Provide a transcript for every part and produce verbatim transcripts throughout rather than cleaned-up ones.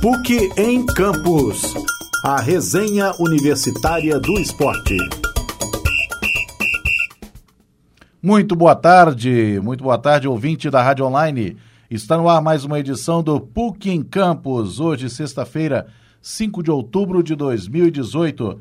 P U C em Campos, a resenha universitária do esporte. Muito boa tarde, muito boa tarde, ouvinte da Rádio Online. Está no ar mais uma edição do P U C em Campos, hoje, sexta-feira, cinco de outubro de dois mil e dezoito.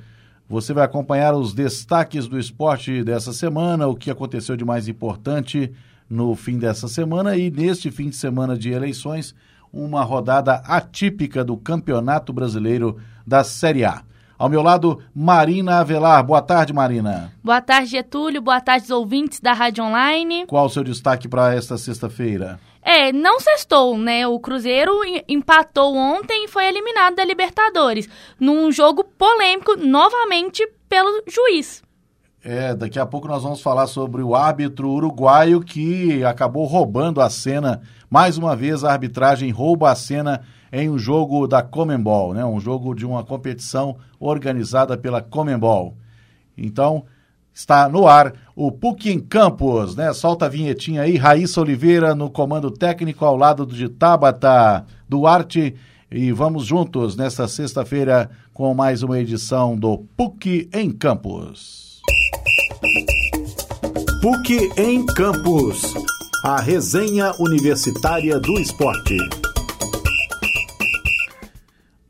Você vai acompanhar os destaques do esporte dessa semana, o que aconteceu de mais importante no fim dessa semana e neste fim de semana de eleições, uma rodada atípica do Campeonato Brasileiro da Série A. Ao meu lado, Marina Avelar. Boa tarde, Marina. Boa tarde, Getúlio. Boa tarde, ouvintes da Rádio Online. Qual o seu destaque para esta sexta-feira? É, não sextou, né? O Cruzeiro empatou ontem e foi eliminado da Libertadores, num jogo polêmico, novamente, pelo juiz. É, daqui a pouco nós vamos falar sobre o árbitro uruguaio que acabou roubando a cena. Mais uma vez, a arbitragem rouba a cena em um jogo da Conmebol, né? Um jogo de uma competição organizada pela Conmebol. Então, está no ar o P U C em Campos, né? Solta a vinhetinha aí, Raíssa Oliveira no comando técnico ao lado de Tabata Duarte. E vamos juntos nesta sexta-feira com mais uma edição do P U C em Campos. P U C em Campos, a resenha universitária do esporte.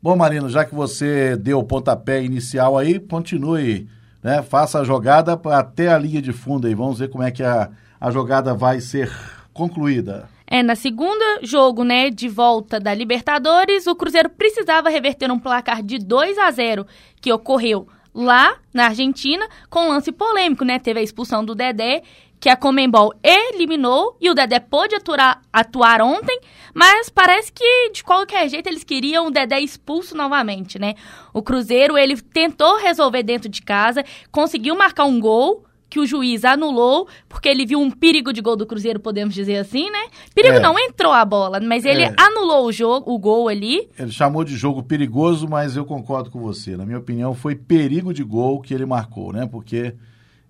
Bom, Marino, já que você deu o pontapé inicial aí, continue, né? Faça a jogada até a linha de fundo aí. Vamos ver como é que a, a jogada vai ser concluída. É, na segunda jogo, né, de volta da Libertadores, o Cruzeiro precisava reverter um placar de dois a zero que ocorreu lá na Argentina com lance polêmico, né? Teve a expulsão do Dedé, que a Conmebol eliminou, e o Dedé pôde atuar, atuar ontem, mas parece que de qualquer jeito eles queriam o Dedé expulso novamente, né? O Cruzeiro, ele tentou resolver dentro de casa, conseguiu marcar um gol que o juiz anulou, porque ele viu um perigo de gol do Cruzeiro, podemos dizer assim, né? Perigo é. Não, entrou a bola, mas ele é. anulou o, jogo, o gol ali. Ele chamou de jogo perigoso, mas eu concordo com você. Na minha opinião, foi perigo de gol que ele marcou, né? Porque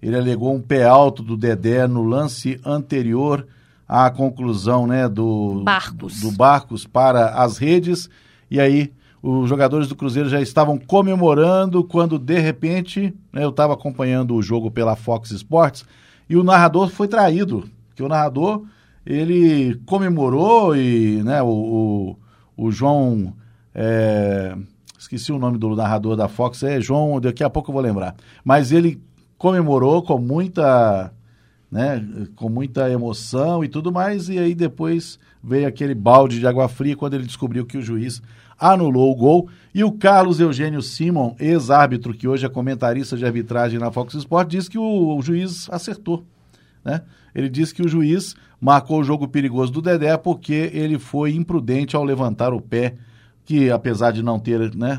ele alegou um pé alto do Dedé no lance anterior à conclusão, né, do Barcos, do, do Barcos para as redes. E aí os jogadores do Cruzeiro já estavam comemorando quando, de repente, né, eu estava acompanhando o jogo pela Fox Sports e o narrador foi traído. Porque o narrador, ele comemorou e, né, o, o, o João... É, esqueci o nome do narrador da Fox, é João, daqui a pouco eu vou lembrar. Mas ele comemorou com muita, né, com muita emoção e tudo mais, e aí depois veio aquele balde de água fria quando ele descobriu que o juiz anulou o gol. E o Carlos Eugênio Simon, ex-árbitro, que hoje é comentarista de arbitragem na Fox Sports, disse que o, o juiz acertou, né? Ele disse que o juiz marcou o jogo perigoso do Dedé porque ele foi imprudente ao levantar o pé, que apesar de não ter, né,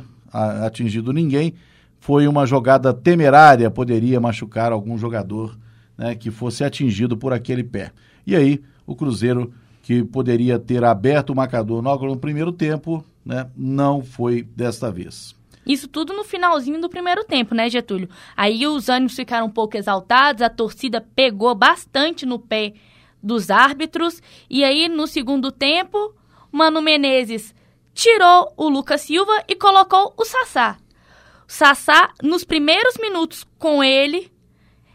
atingido ninguém, foi uma jogada temerária, poderia machucar algum jogador, né, que fosse atingido por aquele pé. E aí, o Cruzeiro, que poderia ter aberto o marcador no primeiro tempo, né, não foi desta vez. Isso tudo no finalzinho do primeiro tempo, né, Getúlio? Aí os ânimos ficaram um pouco exaltados, a torcida pegou bastante no pé dos árbitros, e aí no segundo tempo, Mano Menezes tirou o Lucas Silva e colocou o Sassá. Sassá, nos primeiros minutos com ele,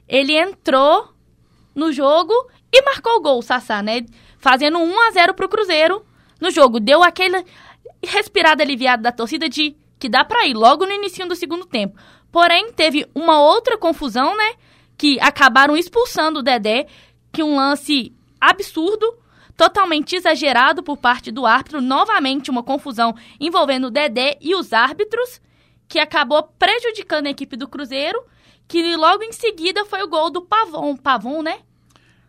ele entrou no jogo e marcou o gol, Sassá, né? Fazendo um a zero pro Cruzeiro no jogo. Deu aquela respirada aliviada da torcida de que dá pra ir logo no início do segundo tempo. Porém, teve uma outra confusão, né? Que acabaram expulsando o Dedé, que um lance absurdo, totalmente exagerado por parte do árbitro. Novamente, uma confusão envolvendo o Dedé e os árbitros, que acabou prejudicando a equipe do Cruzeiro, que logo em seguida foi o gol do Pavon, Pavon, né?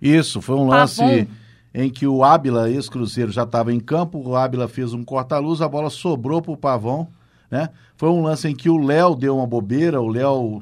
Isso, foi um Pavon. Lance em que o Ábila, ex-Cruzeiro, já estava em campo, o Ábila fez um corta-luz, a bola sobrou para o Pavon, né? Foi um lance em que o Léo deu uma bobeira, o Léo,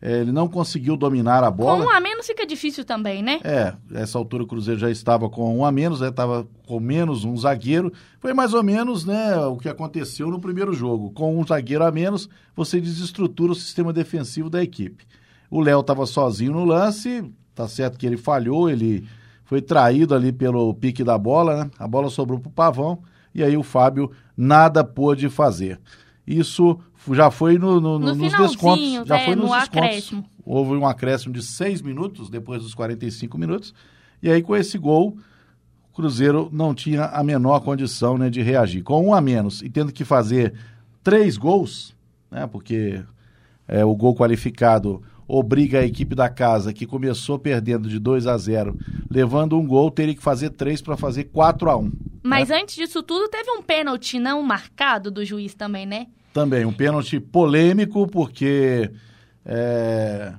é, ele não conseguiu dominar a bola. Com um a menos fica difícil também, né? É, nessa altura o Cruzeiro já estava com um a menos, né? Estava com menos um zagueiro. Foi mais ou menos, né, o que aconteceu no primeiro jogo. Com um zagueiro a menos, você desestrutura o sistema defensivo da equipe. O Léo estava sozinho no lance, tá certo que ele falhou, ele foi traído ali pelo pique da bola, né? A bola sobrou pro Pavão e aí o Fábio nada pôde fazer. Isso já foi no, no, no nos descontos. Já é, foi nos no descontos. Acréscimo. Houve um acréscimo de seis minutos, depois dos quarenta e cinco minutos. E aí, com esse gol, o Cruzeiro não tinha a menor condição, né, de reagir. Com um a menos e tendo que fazer três gols, né, porque é, o gol qualificado obriga a equipe da casa, que começou perdendo de dois a zero, levando um gol, teria que fazer três para fazer quatro a um. Mas né? Antes disso tudo, teve um pênalti não marcado do juiz também, né? Também, um pênalti polêmico, porque é,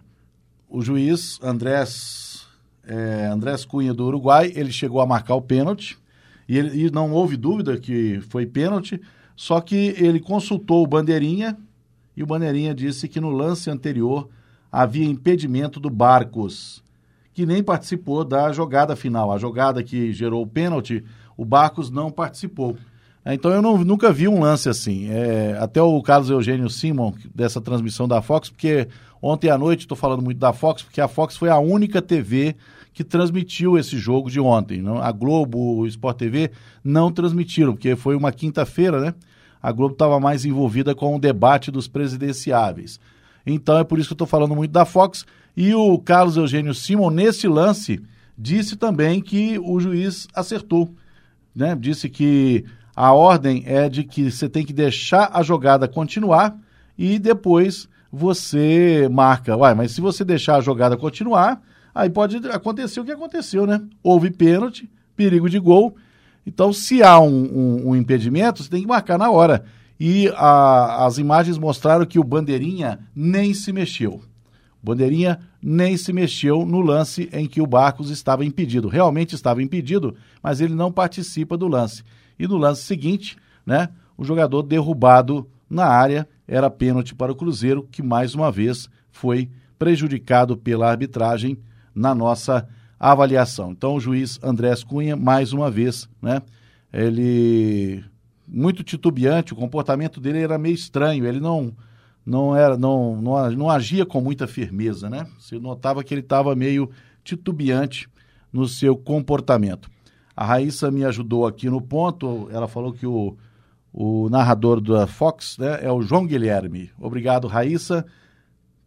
o juiz Andrés, é, Andrés Cunha do Uruguai, ele chegou a marcar o pênalti, e, ele, e não houve dúvida que foi pênalti, só que ele consultou o Bandeirinha, e o Bandeirinha disse que no lance anterior havia impedimento do Barcos, que nem participou da jogada final. A jogada que gerou o pênalti, o Barcos não participou. Então eu não, nunca vi um lance assim. É, até o Carlos Eugênio Simon, dessa transmissão da Fox, porque ontem à noite, estou falando muito da Fox, porque a Fox foi a única T V que transmitiu esse jogo de ontem. Não? A Globo, o Sport T V não transmitiram, porque foi uma quinta-feira, né? A Globo estava mais envolvida com o debate dos presidenciáveis. Então é por isso que eu estou falando muito da Fox. E o Carlos Eugênio Simon, nesse lance, disse também que o juiz acertou, né? Disse que a ordem é de que você tem que deixar a jogada continuar e depois você marca. Uai, mas se você deixar a jogada continuar, aí pode acontecer o que aconteceu, né? Houve pênalti, perigo de gol. Então, se há um, um, um impedimento, você tem que marcar na hora. E a, as imagens mostraram que o Bandeirinha nem se mexeu. O Bandeirinha nem se mexeu no lance em que o Barcos estava impedido. Realmente estava impedido, mas ele não participa do lance. E no lance seguinte, né, o jogador derrubado na área, era pênalti para o Cruzeiro, que mais uma vez foi prejudicado pela arbitragem na nossa avaliação. Então o juiz Andrés Cunha, mais uma vez, né, ele... muito titubeante, o comportamento dele era meio estranho, ele não, não, era, não, não, não agia com muita firmeza, né? Você notava que ele estava meio titubeante no seu comportamento. A Raíssa me ajudou aqui no ponto, ela falou que o, o narrador da Fox, né, é o João Guilherme. Obrigado, Raíssa.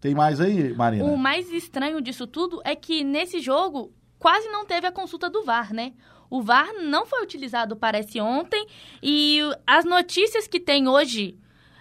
Tem mais aí, Marina? O mais estranho disso tudo é que nesse jogo quase não teve a consulta do V A R, né? O V A R não foi utilizado, parece, ontem, e as notícias que tem hoje,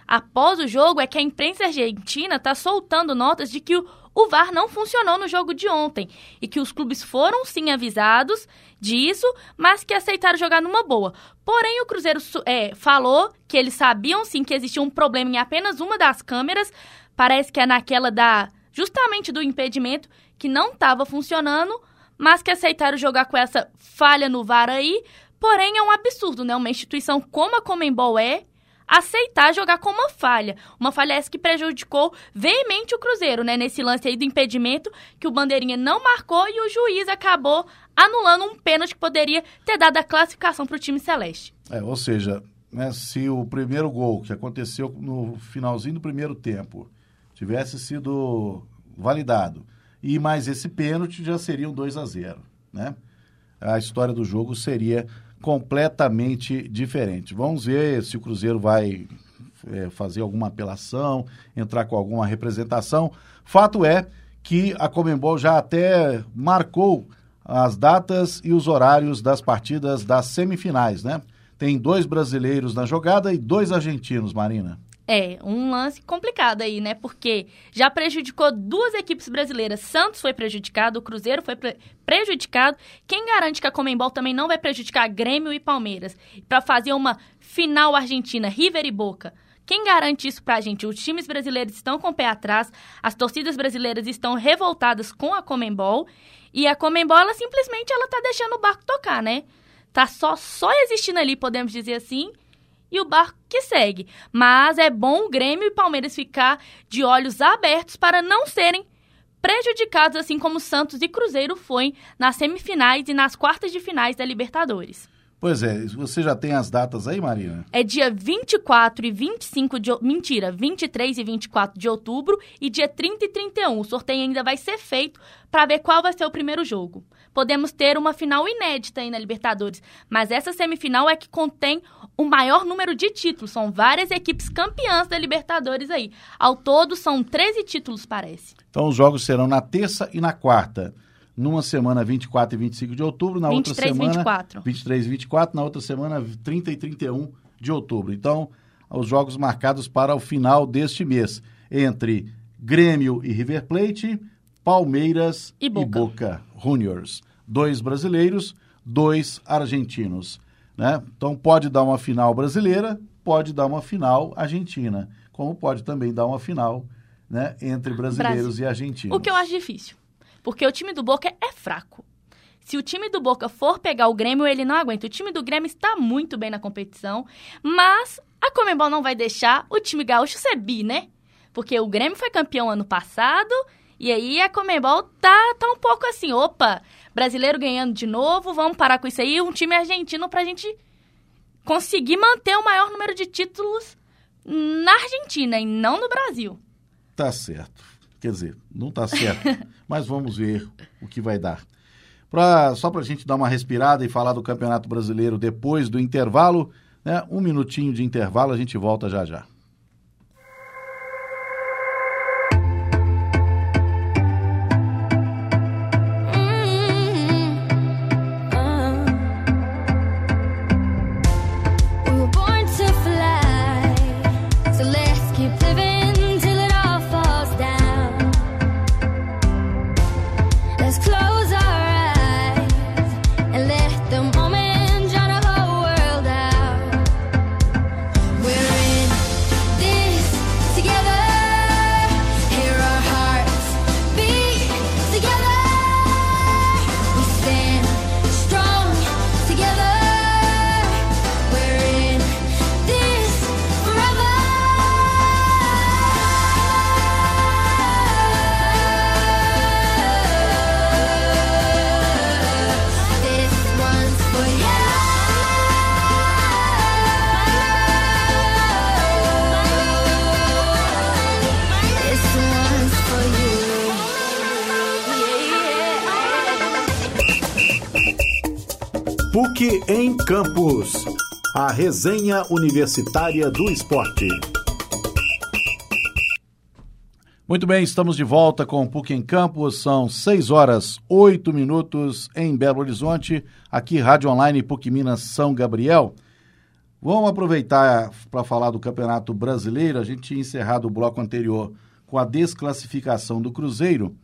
após o jogo, é que a imprensa argentina está soltando notas de que o, o V A R não funcionou no jogo de ontem, e que os clubes foram, sim, avisados disso, mas que aceitaram jogar numa boa. Porém, o Cruzeiro é, falou que eles sabiam, sim, que existia um problema em apenas uma das câmeras, parece que é naquela da, justamente do impedimento, que não estava funcionando, mas que aceitaram jogar com essa falha no V A R aí, porém é um absurdo, né? Uma instituição como a Conmebol é aceitar jogar com uma falha. Uma falha essa que prejudicou veemente o Cruzeiro, né? Nesse lance aí do impedimento, que o Bandeirinha não marcou e o juiz acabou anulando um pênalti que poderia ter dado a classificação para o time celeste. É, ou seja, né, se o primeiro gol que aconteceu no finalzinho do primeiro tempo tivesse sido validado, e mais esse pênalti, já seria um dois a zero, né? A história do jogo seria completamente diferente. Vamos ver se o Cruzeiro vai é, fazer alguma apelação, entrar com alguma representação. Fato é que a Conmebol já até marcou as datas e os horários das partidas das semifinais, né? Tem dois brasileiros na jogada e dois argentinos, Marina. É, um lance complicado aí, né? Porque já prejudicou duas equipes brasileiras. Santos foi prejudicado, o Cruzeiro foi pre- prejudicado. Quem garante que a Conmebol também não vai prejudicar Grêmio e Palmeiras? Para fazer uma final argentina, River e Boca. Quem garante isso pra gente? Os times brasileiros estão com o pé atrás, as torcidas brasileiras estão revoltadas com a Conmebol. E a Conmebol, ela simplesmente ela tá deixando o barco tocar, né? Tá só, só existindo ali, podemos dizer assim, e o barco que segue. Mas é bom o Grêmio e Palmeiras ficar de olhos abertos para não serem prejudicados, assim como Santos e Cruzeiro foi nas semifinais e nas quartas de finais da Libertadores. Pois é, você já tem as datas aí, Marina? É dia vinte e quatro e vinte e cinco de... Mentira, vinte e três e vinte e quatro de outubro e dia trinta e trinta e um. O sorteio ainda vai ser feito para ver qual vai ser o primeiro jogo. Podemos ter uma final inédita aí na Libertadores, mas essa semifinal é que contém o maior número de títulos. São várias equipes campeãs da Libertadores aí. Ao todo, são treze títulos, parece. Então, os jogos serão na terça e na quarta. Numa semana, vinte e quatro e vinte e cinco de outubro. Na outra semana, vinte e três e vinte e quatro. vinte e três e vinte e quatro. Na outra semana, trinta e trinta e um de outubro. Então, os jogos marcados para o final deste mês. Entre Grêmio e River Plate, Palmeiras e Boca, e Boca Juniors. Dois brasileiros, dois argentinos. Né? Então, pode dar uma final brasileira, pode dar uma final argentina, como pode também dar uma final, né, entre brasileiros Brasil. e argentinos. O que eu acho difícil, porque o time do Boca é fraco. Se o time do Boca for pegar o Grêmio, ele não aguenta. O time do Grêmio está muito bem na competição, mas a Conmebol não vai deixar o time gaúcho ser bi, né? Porque o Grêmio foi campeão ano passado, e aí a Conmebol tá, tá um pouco assim, opa, brasileiro ganhando de novo, vamos parar com isso aí, um time argentino pra gente conseguir manter o maior número de títulos na Argentina e não no Brasil. Tá certo. Quer dizer, não tá certo, mas vamos ver o que vai dar. Pra, só pra gente dar uma respirada e falar do Campeonato Brasileiro depois do intervalo, né? Um minutinho de intervalo, a gente volta já já. P U C em Campos, a resenha universitária do esporte. Muito bem, estamos de volta com o P U C em Campos, são seis horas, oito minutos em Belo Horizonte, aqui Rádio Online P U C Minas São Gabriel. Vamos aproveitar para falar do Campeonato Brasileiro. A gente tinha encerrado o bloco anterior com a desclassificação do Cruzeiro,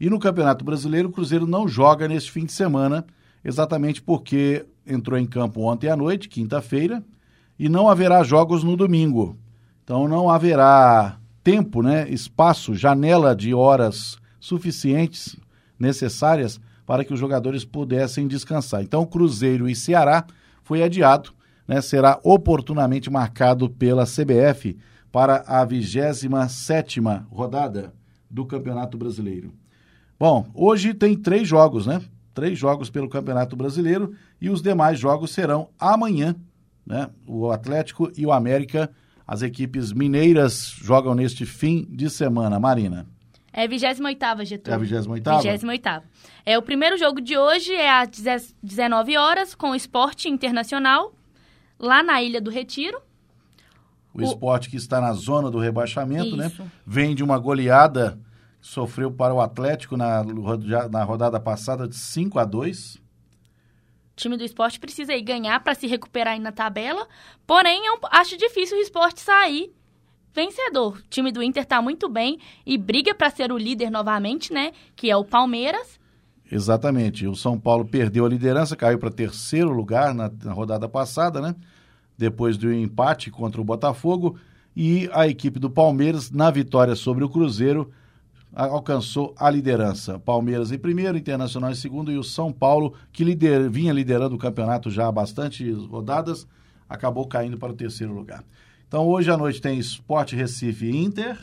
e no Campeonato Brasileiro o Cruzeiro não joga neste fim de semana, exatamente porque entrou em campo ontem à noite, quinta-feira, e não haverá jogos no domingo. Então não haverá tempo, né, espaço, janela de horas suficientes, necessárias, para que os jogadores pudessem descansar. Então Cruzeiro e Ceará foi adiado, né, será oportunamente marcado pela C B F para a vigésima sétima rodada do Campeonato Brasileiro. Bom, hoje tem três jogos, né? Três jogos pelo Campeonato Brasileiro, e os demais jogos serão amanhã, né? O Atlético e o América, as equipes mineiras, jogam neste fim de semana. Marina. É a vigésima oitava, Getúlio. É a vigésima oitava? vigésima oitava. É, o primeiro jogo de hoje é às dezenove horas, com o Sport Internacional, lá na Ilha do Retiro. O, o... Sport que está na zona do rebaixamento, isso, né? Vem de uma goleada... Sofreu para o Atlético na, na rodada passada de cinco a dois. O time do Sport precisa aí ganhar para se recuperar aí na tabela. Porém, eu acho difícil o Sport sair vencedor. O time do Inter está muito bem e briga para ser o líder novamente, né? Que é o Palmeiras. Exatamente. O São Paulo perdeu a liderança, caiu para terceiro lugar na, na rodada passada, né? Depois do empate contra o Botafogo. E a equipe do Palmeiras, na vitória sobre o Cruzeiro, alcançou a liderança. Palmeiras em primeiro, Internacional em segundo, e o São Paulo, que lider... vinha liderando o campeonato já há bastante rodadas, acabou caindo para o terceiro lugar. Então, hoje à noite tem Sport Recife e Inter.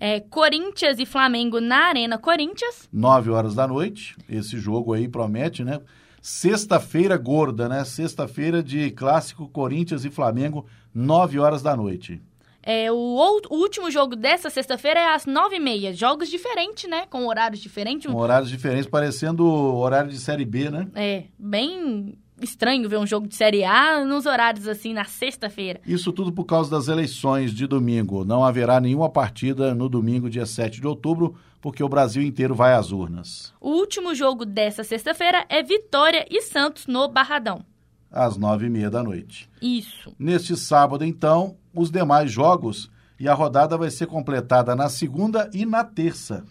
É, Corinthians e Flamengo na Arena Corinthians. nove horas da noite. Esse jogo aí promete, né? Sexta-feira gorda, né? Sexta-feira de clássico Corinthians e Flamengo, nove horas da noite. É, o, outro, o último jogo dessa sexta-feira é às nove e meia. Jogos diferentes, né? Com horários diferentes. Com horários diferentes, parecendo horário de Série B, né? É, bem estranho ver um jogo de Série A nos horários assim, na sexta-feira. Isso tudo por causa das eleições de domingo. Não haverá nenhuma partida no domingo, dia sete de outubro, porque o Brasil inteiro vai às urnas. O último jogo dessa sexta-feira é Vitória e Santos no Barradão. Às nove e meia da noite. Isso. Neste sábado, então, os demais jogos, e a rodada vai ser completada na segunda e na terça,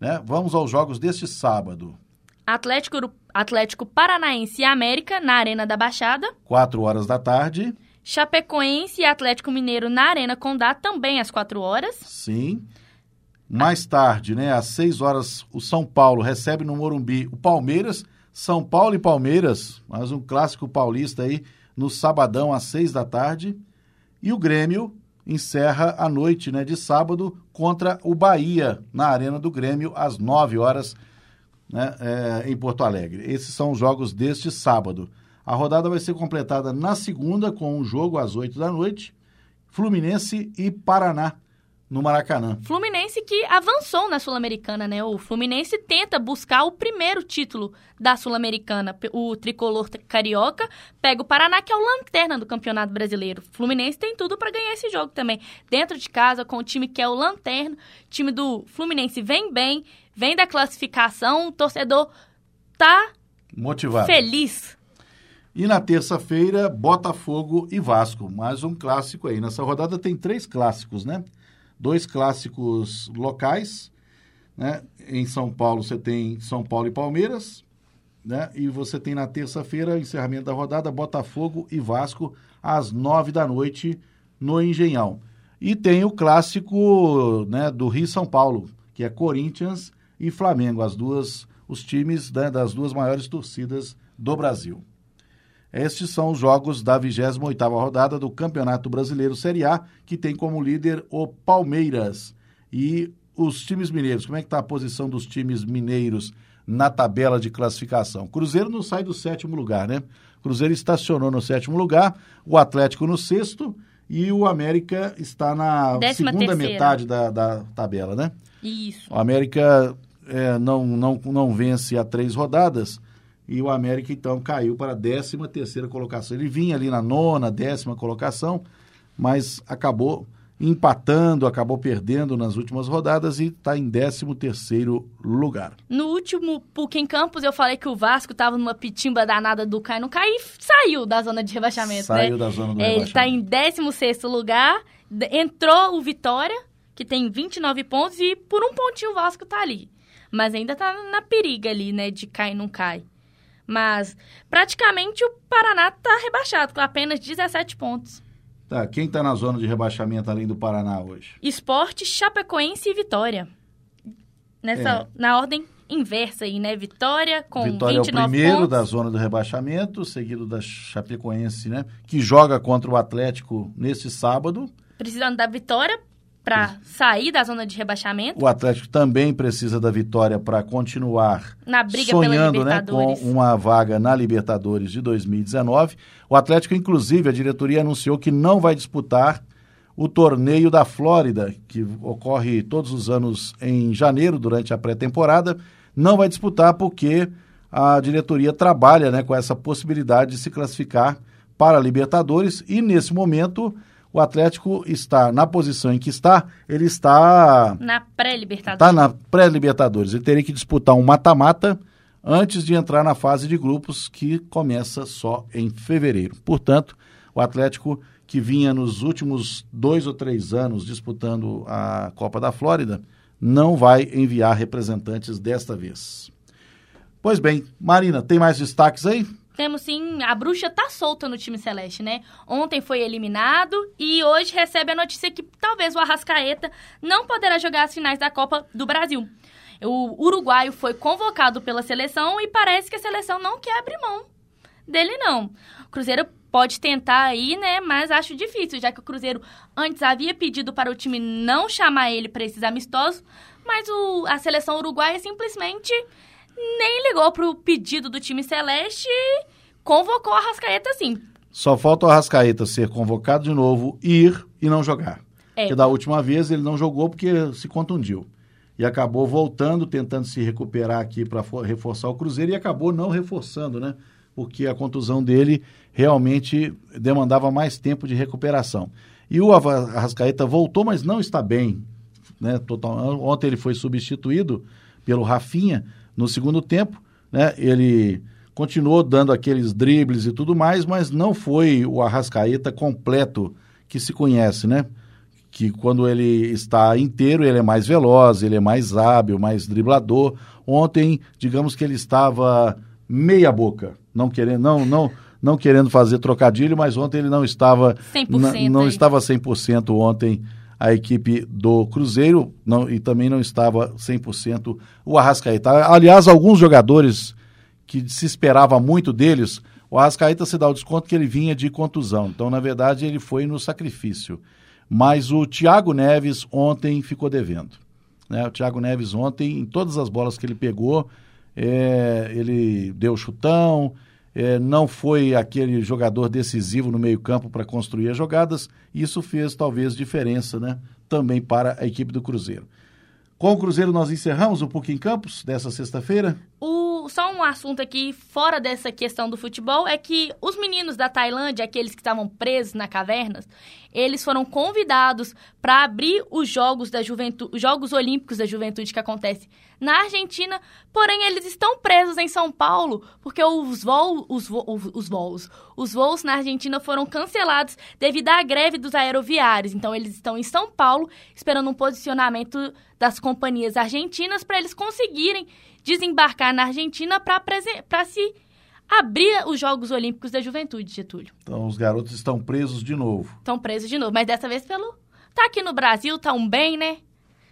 né? Vamos aos jogos deste sábado. Atlético, Atlético Paranaense e América, na Arena da Baixada. quatro horas da tarde. Chapecoense e Atlético Mineiro na Arena Condá, também às quatro horas. Sim. Mais tarde, né, às seis horas, o São Paulo recebe no Morumbi o Palmeiras. São Paulo e Palmeiras, mais um clássico paulista aí, no sabadão, às seis da tarde. E o Grêmio encerra a noite, né, de sábado contra o Bahia, na Arena do Grêmio, às nove horas, né, é, em Porto Alegre. Esses são os jogos deste sábado. A rodada vai ser completada na segunda, com um jogo às oito da noite, Fluminense e Paraná, no Maracanã. Fluminense que avançou na Sul-Americana, né? O Fluminense tenta buscar o primeiro título da Sul-Americana. O tricolor carioca pega o Paraná, que é o lanterna do Campeonato Brasileiro. O Fluminense tem tudo para ganhar esse jogo também. Dentro de casa, com o time que é o lanterna, o time do Fluminense vem bem, vem da classificação, o torcedor tá motivado, feliz. E na terça-feira, Botafogo e Vasco. Mais um clássico aí. Nessa rodada tem três clássicos, né? Dois clássicos locais, né? Em São Paulo você tem São Paulo e Palmeiras, né? E você tem na terça-feira, encerramento da rodada, Botafogo e Vasco, às nove da noite, no Engenhão. E tem o clássico, né, do Rio e São Paulo, que é Corinthians e Flamengo, as duas, os times, né, das duas maiores torcidas do Brasil. Estes são os jogos da vigésima oitava rodada do Campeonato Brasileiro Série A, que tem como líder o Palmeiras. E os times mineiros, como é que está a posição dos times mineiros na tabela de classificação? Cruzeiro não sai do sétimo lugar, né? Cruzeiro estacionou no sétimo lugar, o Atlético no sexto e o América está na segunda terceira metade da, da tabela, né? Isso. O América é, não, não, não vence há três rodadas. E o América, então, caiu para a décima terceira colocação. Ele vinha ali na nona, décima colocação, mas acabou empatando, acabou perdendo nas últimas rodadas e está em décimo terceiro lugar. No último P U C em Campos, eu falei que o Vasco estava numa pitimba danada do cai, não cai e saiu da zona de rebaixamento, saiu, né? da zona do é, rebaixamento. Ele está em décimo sexto lugar, entrou o Vitória, que tem vinte e nove pontos, e por um pontinho o Vasco está ali. Mas ainda está na periga ali, né, de cai e não cai. Mas, praticamente, o Paraná está rebaixado, com apenas dezessete pontos. Tá, quem está na zona de rebaixamento além do Paraná hoje? Sport, Chapecoense e Vitória. Nessa, é. Na ordem inversa aí, né? Vitória com Vitória vinte e nove pontos. Vitória é o primeiro pontos. Da zona do rebaixamento, seguido da Chapecoense, né? Que joga contra o Atlético neste sábado. Precisando da vitória para sair da zona de rebaixamento. O Atlético também precisa da vitória para continuar na briga sonhando, pela Libertadores, né, com uma vaga na Libertadores de dois mil e dezenove. O Atlético, inclusive, a diretoria anunciou que não vai disputar o torneio da Flórida, que ocorre todos os anos em janeiro, durante a pré-temporada. Não vai disputar porque a diretoria trabalha, né, com essa possibilidade de se classificar para a Libertadores e, nesse momento, o Atlético está na posição em que está, ele está... Na pré-Libertadores. Está na pré-Libertadores. Ele teria que disputar um mata-mata antes de entrar na fase de grupos, que começa só em fevereiro. Portanto, o Atlético, que vinha nos últimos dois ou três anos disputando a Copa da Flórida, não vai enviar representantes desta vez. Pois bem, Marina, tem mais destaques aí? Temos sim, a bruxa tá solta no time celeste, né? Ontem foi eliminado e hoje recebe a notícia que talvez o Arrascaeta não poderá jogar as finais da Copa do Brasil. O uruguaio foi convocado pela seleção e parece que a seleção não quer abrir mão dele, não. O Cruzeiro pode tentar aí, né? Mas acho difícil, já que o Cruzeiro antes havia pedido para o time não chamar ele para esses amistosos, mas o, a seleção uruguaia simplesmente... nem ligou para o pedido do time celeste e convocou o Arrascaeta, sim. Só falta o Arrascaeta ser convocado de novo, ir e não jogar. É. Porque da última vez ele não jogou porque se contundiu. E acabou voltando, tentando se recuperar aqui para reforçar o Cruzeiro e acabou não reforçando, né? porque a contusão dele realmente demandava mais tempo de recuperação. E o Arrascaeta voltou, mas não está bem, né? Total... Ontem ele foi substituído pelo Rafinha no segundo tempo, né? Ele continuou dando aqueles dribles e tudo mais, mas não foi o Arrascaeta completo que se conhece, né? Que quando ele está inteiro, ele é mais veloz, ele é mais hábil, mais driblador. Ontem, digamos que ele estava meia boca, não querendo, não, não, não querendo fazer trocadilho, mas ontem ele não estava cem por cento, não estava cem por cento ontem a equipe do Cruzeiro, não, e também não estava cem por cento o Arrascaeta. Aliás, alguns jogadores que se esperava muito deles, o Arrascaeta se dá o desconto que ele vinha de contusão. Então, na verdade, ele foi no sacrifício. Mas o Thiago Neves ontem ficou devendo, né? O Thiago Neves ontem, em todas as bolas que ele pegou, é, ele deu chutão, é, não foi aquele jogador decisivo no meio-campo para construir as jogadas. Isso fez, talvez, diferença, né? Também para a equipe do Cruzeiro. Com o Cruzeiro, nós encerramos o P U C em Campos dessa sexta-feira. O, só um assunto aqui, fora dessa questão do futebol, é que os meninos da Tailândia, aqueles que estavam presos na caverna, eles foram convidados para abrir os Jogos da Juventude, os Jogos Olímpicos da Juventude, que acontece na Argentina, porém eles estão presos em São Paulo, porque os voos, os voos, os voos, os voos na Argentina foram cancelados devido à greve dos aeroviários. Então eles estão em São Paulo, esperando um posicionamento das companhias argentinas para eles conseguirem desembarcar na Argentina para presen- se abrir os Jogos Olímpicos da Juventude, Getúlio. Então, os garotos estão presos de novo. Estão presos de novo, mas dessa vez pelo... Tá aqui no Brasil, tá um bem, né?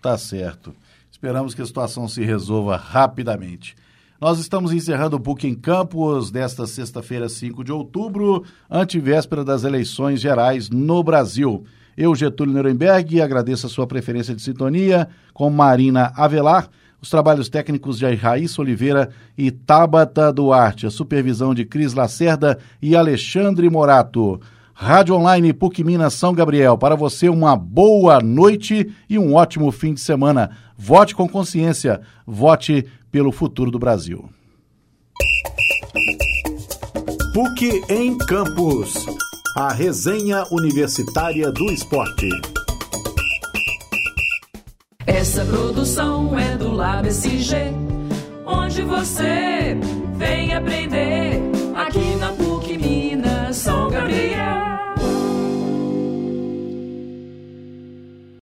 Tá certo. Esperamos que a situação se resolva rapidamente. Nós estamos encerrando o P U C em Campos desta sexta-feira, cinco de outubro, antevéspera das eleições gerais no Brasil. Eu, Getúlio Nuremberg, agradeço a sua preferência de sintonia com Marina Avelar. Os trabalhos técnicos de Raíssa Oliveira e Tabata Duarte. A supervisão de Cris Lacerda e Alexandre Morato. Rádio Online P U C Minas São Gabriel. Para você, uma boa noite e um ótimo fim de semana. Vote com consciência. Vote pelo futuro do Brasil. P U C em Campos. A resenha universitária do esporte. Essa produção é do Lab S G, onde você vem aprender.